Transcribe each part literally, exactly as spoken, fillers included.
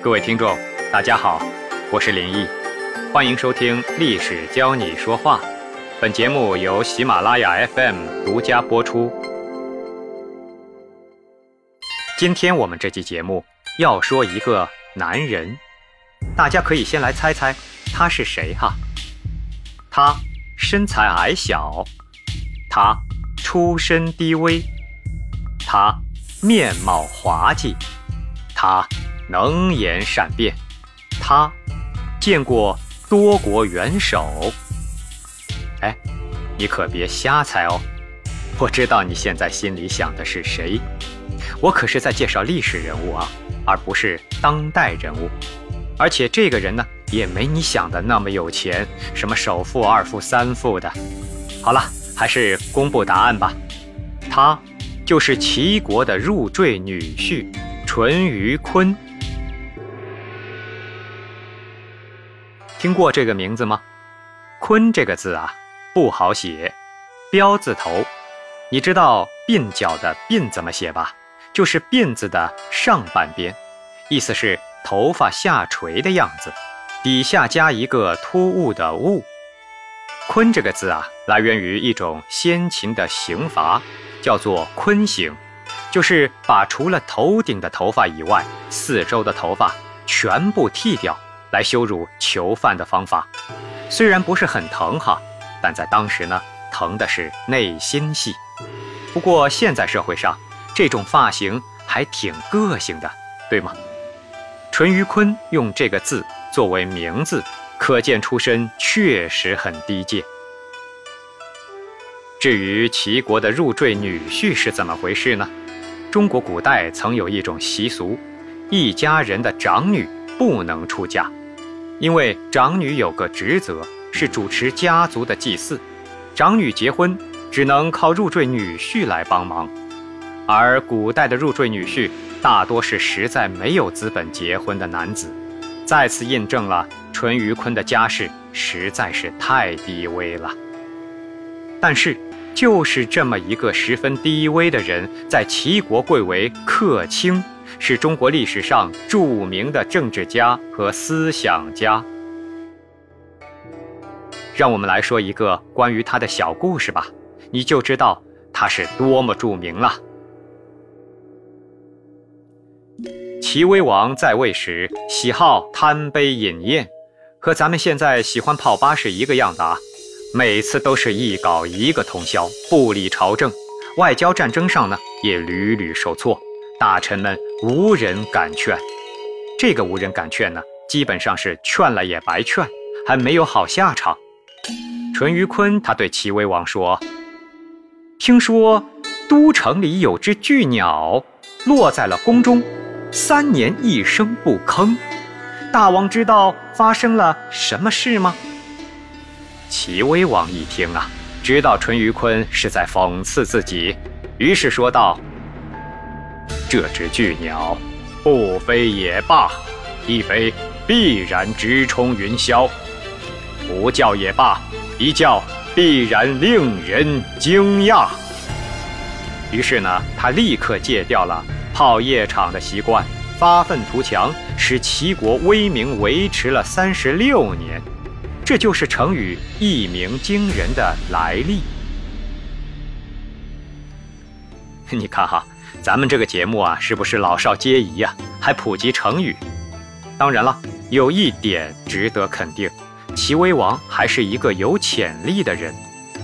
各位听众，大家好，我是林毅，欢迎收听《历史教你说话》。本节目由喜马拉雅 F M 独家播出。今天我们这期节目要说一个男人，大家可以先来猜猜他是谁哈。他身材矮小，他出身低微，他面貌滑稽，他能言善辩，他见过多国元首。哎，你可别瞎猜哦，我知道你现在心里想的是谁，我可是在介绍历史人物啊，而不是当代人物。而且这个人呢，也没你想的那么有钱，什么首富、二富、三富的。好了，还是公布答案吧，他就是齐国的入赘女婿淳于髡。听过这个名字吗？髡这个字啊，不好写，标字头。你知道鬓角的鬓怎么写吧？就是鬓字的上半边，意思是头发下垂的样子，底下加一个突兀的兀。髡这个字啊，来源于一种先秦的刑罚，叫做髡刑，就是把除了头顶的头发以外，四周的头发全部剃掉，来羞辱囚犯的方法。虽然不是很疼哈，但在当时呢，疼的是内心戏。不过现在社会上，这种发型还挺个性的，对吗？淳于髡用这个字作为名字，可见出身确实很低贱。至于齐国的入赘女婿是怎么回事呢？中国古代曾有一种习俗，一家人的长女不能出嫁。因为长女有个职责，是主持家族的祭祀，长女结婚只能靠入赘女婿来帮忙。而古代的入赘女婿大多是实在没有资本结婚的男子，再次印证了淳于髡的家世实在是太低微了。但是就是这么一个十分低微的人，在齐国贵为客卿，是中国历史上著名的政治家和思想家。让我们来说一个关于他的小故事吧，你就知道他是多么著名了。齐威王在位时喜好贪杯饮宴，和咱们现在喜欢泡吧是一个样的啊，每次都是一搞一个通宵，不理朝政，外交战争上呢也屡屡受挫，大臣们无人敢劝。这个无人敢劝呢，基本上是劝了也白劝，还没有好下场。淳于髡他对齐威王说，听说都城里有只巨鸟落在了宫中，三年一声不吭，大王知道发生了什么事吗？齐威王一听啊，知道淳于髡是在讽刺自己，于是说道，这只巨鸟不飞也罢，一飞必然直冲云霄，不叫也罢，一叫必然令人惊讶。于是呢，他立刻戒掉了泡夜场的习惯，发愤图强，使齐国威名维持了三十六年。这就是成语一鸣惊人的来历。你看哈，咱们这个节目啊，是不是老少皆宜啊，还普及成语。当然了，有一点值得肯定，齐威王还是一个有潜力的人，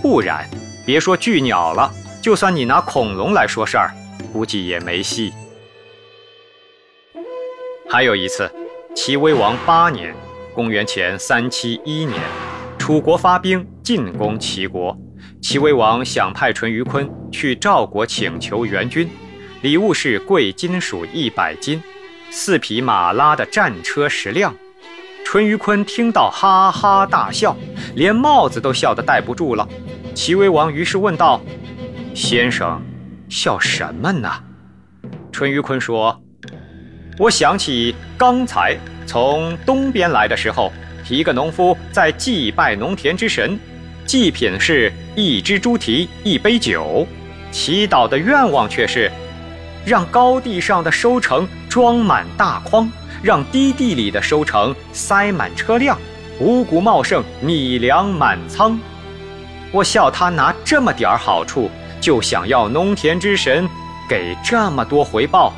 不然别说巨鸟了，就算你拿恐龙来说事儿，估计也没戏。还有一次，齐威王八年，公元前三七一年，楚国发兵进攻齐国，齐威王想派淳于髡去赵国请求援军，礼物是贵金属一百斤，四匹马拉的战车十辆。淳于髡听到哈哈大笑，连帽子都笑得戴不住了。齐威王于是问道，先生笑什么呢？淳于髡说，我想起刚才从东边来的时候，一个农夫在祭拜农田之神，祭品是一只猪蹄一杯酒，祈祷的愿望却是让高地上的收成装满大筐，让低地里的收成塞满车辆，五谷茂盛，米粮满仓。我笑他拿这么点好处就想要农田之神给这么多回报，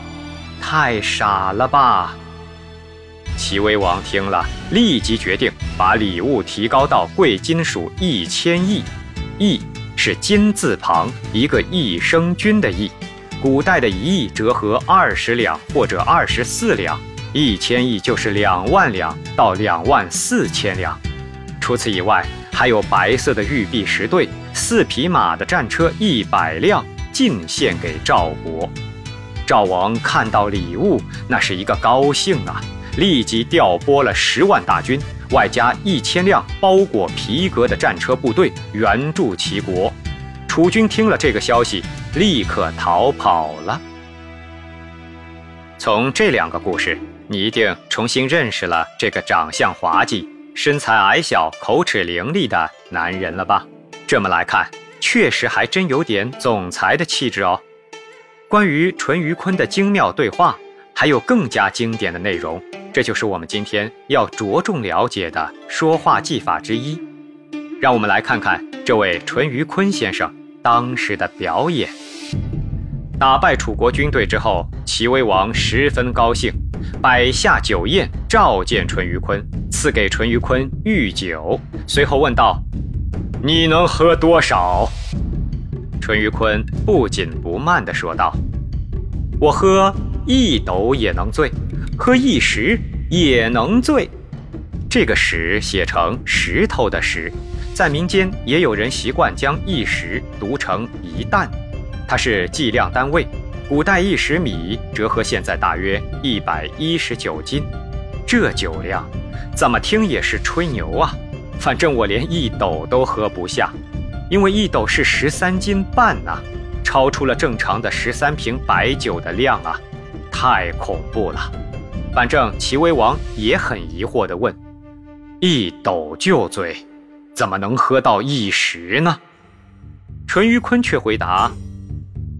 太傻了吧。齐威王听了，立即决定把礼物提高到贵金属一千亿，亿是金字旁一个益生菌的益，古代的一亿折合二十两或者二十四两，一千亿就是两万两到两万四千两。除此以外，还有白色的玉璧十对，四匹马的战车一百辆，进献给赵国。赵王看到礼物，那是一个高兴啊，立即调拨了十万大军，外加一千辆包裹皮革的战车部队援助齐国。楚军听了这个消息，立刻逃跑了。从这两个故事，你一定重新认识了这个长相滑稽、身材矮小、口齿伶俐的男人了吧？这么来看，确实还真有点总裁的气质哦。关于淳于髡的精妙对话，还有更加经典的内容，这就是我们今天要着重了解的说话技法之一。让我们来看看这位淳于髡先生当时的表演。打败楚国军队之后，齐威王十分高兴，摆下酒宴召见淳于髡，赐给淳于髡御酒，随后问道：“你能喝多少？”淳于髡不紧不慢地说道：“我喝一斗也能醉，喝一石也能醉。”这个石写成石头的石，在民间也有人习惯将一石读成一担，它是计量单位，古代一石米折合现在大约一百一十九斤。这酒量怎么听也是吹牛啊，反正我连一斗都喝不下，因为一斗是十三斤半啊，超出了正常的十三瓶白酒的量啊，太恐怖了。反正齐威王也很疑惑地问：“一斗就醉，怎么能喝到一石呢？”淳于髡却回答：“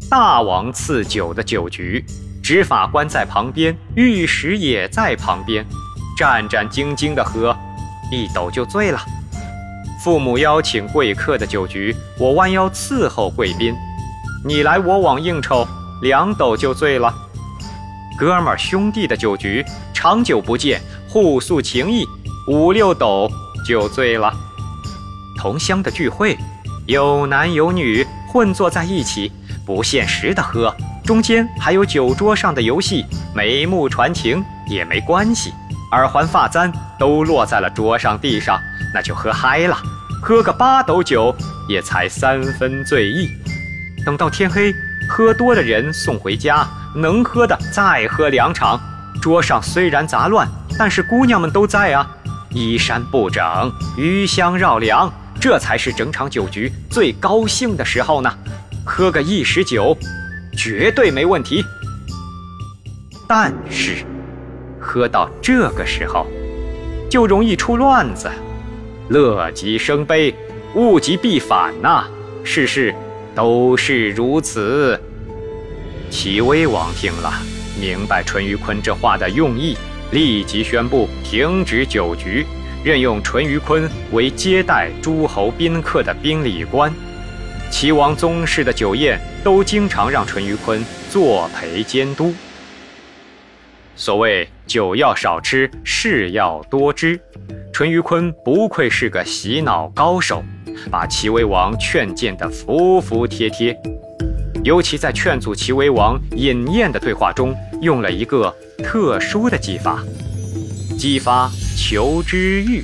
大王赐酒的酒局，执法官在旁边，御史也在旁边，战战兢兢地喝，一斗就醉了。父母邀请贵客的酒局，我弯腰伺候贵宾，你来我往应酬，两斗就醉了。哥们儿兄弟的酒局，长久不见，互诉情谊，五六斗就醉了。同乡的聚会，有男有女混坐在一起，不限时的喝，中间还有酒桌上的游戏，眉目传情也没关系，耳环发簪都落在了桌上地上，那就喝嗨了，喝个八斗酒也才三分醉意。等到天黑，喝多的人送回家，能喝的再喝两场，桌上虽然杂乱，但是姑娘们都在啊，衣衫不整，余香绕梁，这才是整场酒局最高兴的时候呢，喝个一石酒绝对没问题。”但是喝到这个时候就容易出乱子，乐极生悲，物极必反啊，世事都是如此。齐威王听了，明白淳于髡这话的用意，立即宣布停止酒局，任用淳于髡为接待诸侯宾客的宾礼官。齐王宗室的酒宴都经常让淳于髡作陪监督。所谓酒要少吃，事要多知，淳于髡不愧是个洗脑高手，把齐威王劝谏得服服帖帖。尤其在劝阻齐威王饮宴的对话中，用了一个特殊的技法，激发求知欲。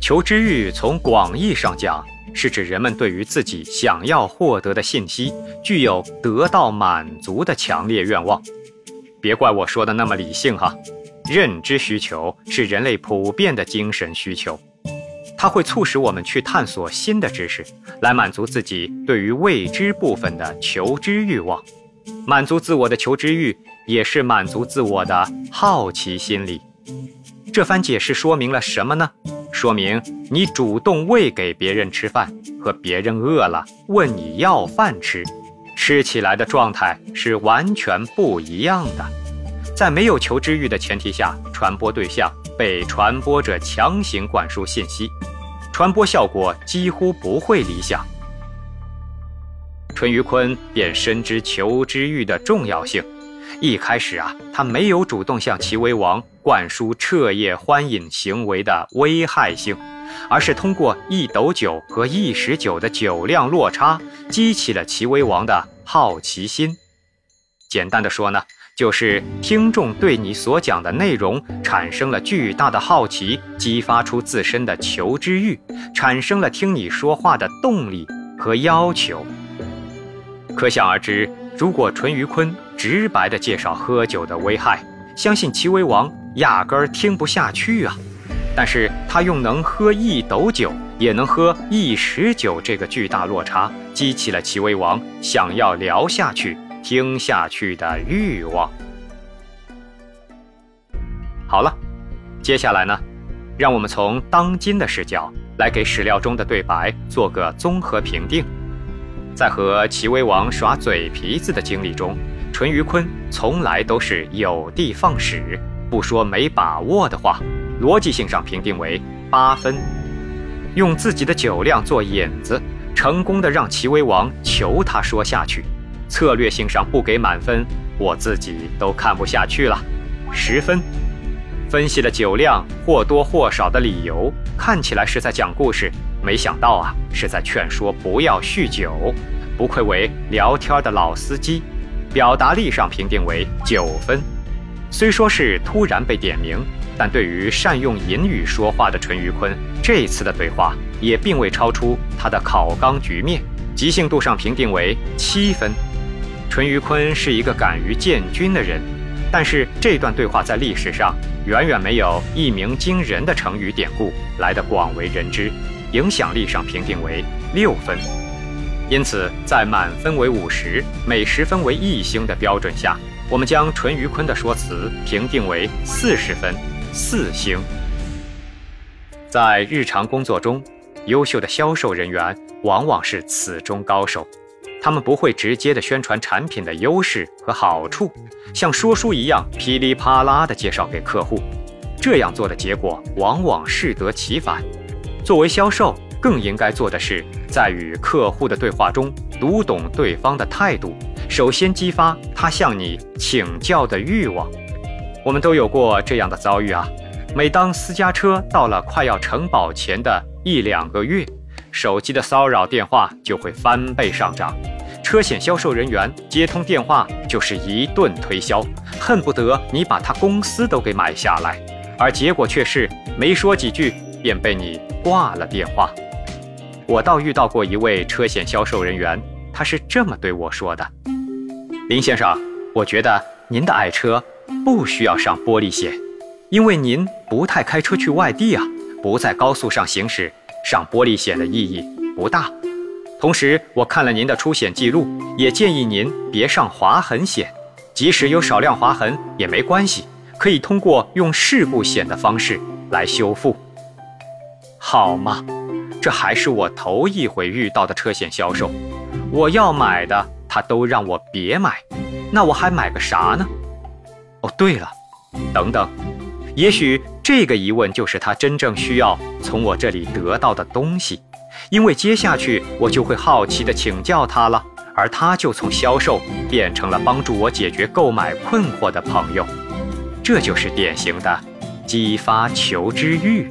求知欲从广义上讲，是指人们对于自己想要获得的信息具有得到满足的强烈愿望。别怪我说的那么理性哈，认知需求是人类普遍的精神需求，它会促使我们去探索新的知识，来满足自己对于未知部分的求知欲望。满足自我的求知欲，也是满足自我的好奇心理。这番解释说明了什么呢？说明你主动喂给别人吃饭，和别人饿了问你要饭吃，吃起来的状态是完全不一样的。在没有求知欲的前提下，传播对象被传播者强行灌输信息，传播效果几乎不会理想。淳于髡便深知求知欲的重要性，一开始啊，他没有主动向齐威王灌输彻夜欢饮行为的危害性，而是通过一斗酒和一石酒的酒量落差，激起了齐威王的好奇心。简单的说呢，就是听众对你所讲的内容产生了巨大的好奇，激发出自身的求知欲，产生了听你说话的动力和要求。可想而知，如果淳于髡直白地介绍喝酒的危害，相信齐威王压根儿听不下去啊。但是他用能喝一斗酒也能喝一石酒这个巨大落差，激起了齐威王想要聊下去听下去的欲望。好了，接下来呢，让我们从当今的视角来给史料中的对白做个综合评定。在和齐威王耍嘴皮子的经历中，淳于髡从来都是有的放矢，不说没把握的话，逻辑性上评定为八分，用自己的酒量做引子，成功的让齐威王求他说下去。策略性上不给满分，我自己都看不下去了，十分。分析了酒量或多或少的理由，看起来是在讲故事，没想到啊，是在劝说不要酗酒，不愧为聊天的老司机。表达力上评定为九分，虽说是突然被点名，但对于善用隐语说话的淳于髡，这次的对话也并未超出他的考纲局面。即兴度上评定为七分。淳于髡是一个敢于建军的人，但是这段对话在历史上远远没有一鸣惊人的成语典故来得广为人知，影响力上评定为六分。因此，在满分为五十，每十分为一星的标准下，我们将淳于髡的说辞评定为四十分，四星。在日常工作中，优秀的销售人员往往是此中高手，他们不会直接的宣传产品的优势和好处，像说书一样噼里啪啦的介绍给客户，这样做的结果往往适得其反。作为销售，更应该做的是在与客户的对话中读懂对方的态度，首先激发他向你请教的欲望。我们都有过这样的遭遇啊，每当私家车到了快要城堡前的一两个月，手机的骚扰电话就会翻倍上涨，车险销售人员接通电话就是一顿推销，恨不得你把他公司都给买下来，而结果却是没说几句便被你挂了电话。我倒遇到过一位车险销售人员，他是这么对我说的：林先生，我觉得您的爱车不需要上玻璃险，因为您不太开车去外地啊，不在高速上行驶，上玻璃险的意义不大。同时我看了您的出险记录，也建议您别上划痕险，即使有少量划痕也没关系，可以通过用事故险的方式来修复。好嘛，这还是我头一回遇到的车险销售，我要买的他都让我别买，那我还买个啥呢？哦对了，等等，也许这个疑问就是他真正需要从我这里得到的东西，因为接下去我就会好奇地请教他了，而他就从销售变成了帮助我解决购买困惑的朋友。这就是典型的激发求知欲。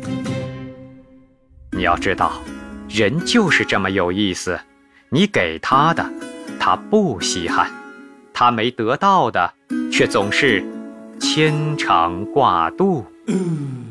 你要知道，人就是这么有意思，你给他的他不稀罕，他没得到的却总是牵肠挂肚。嗯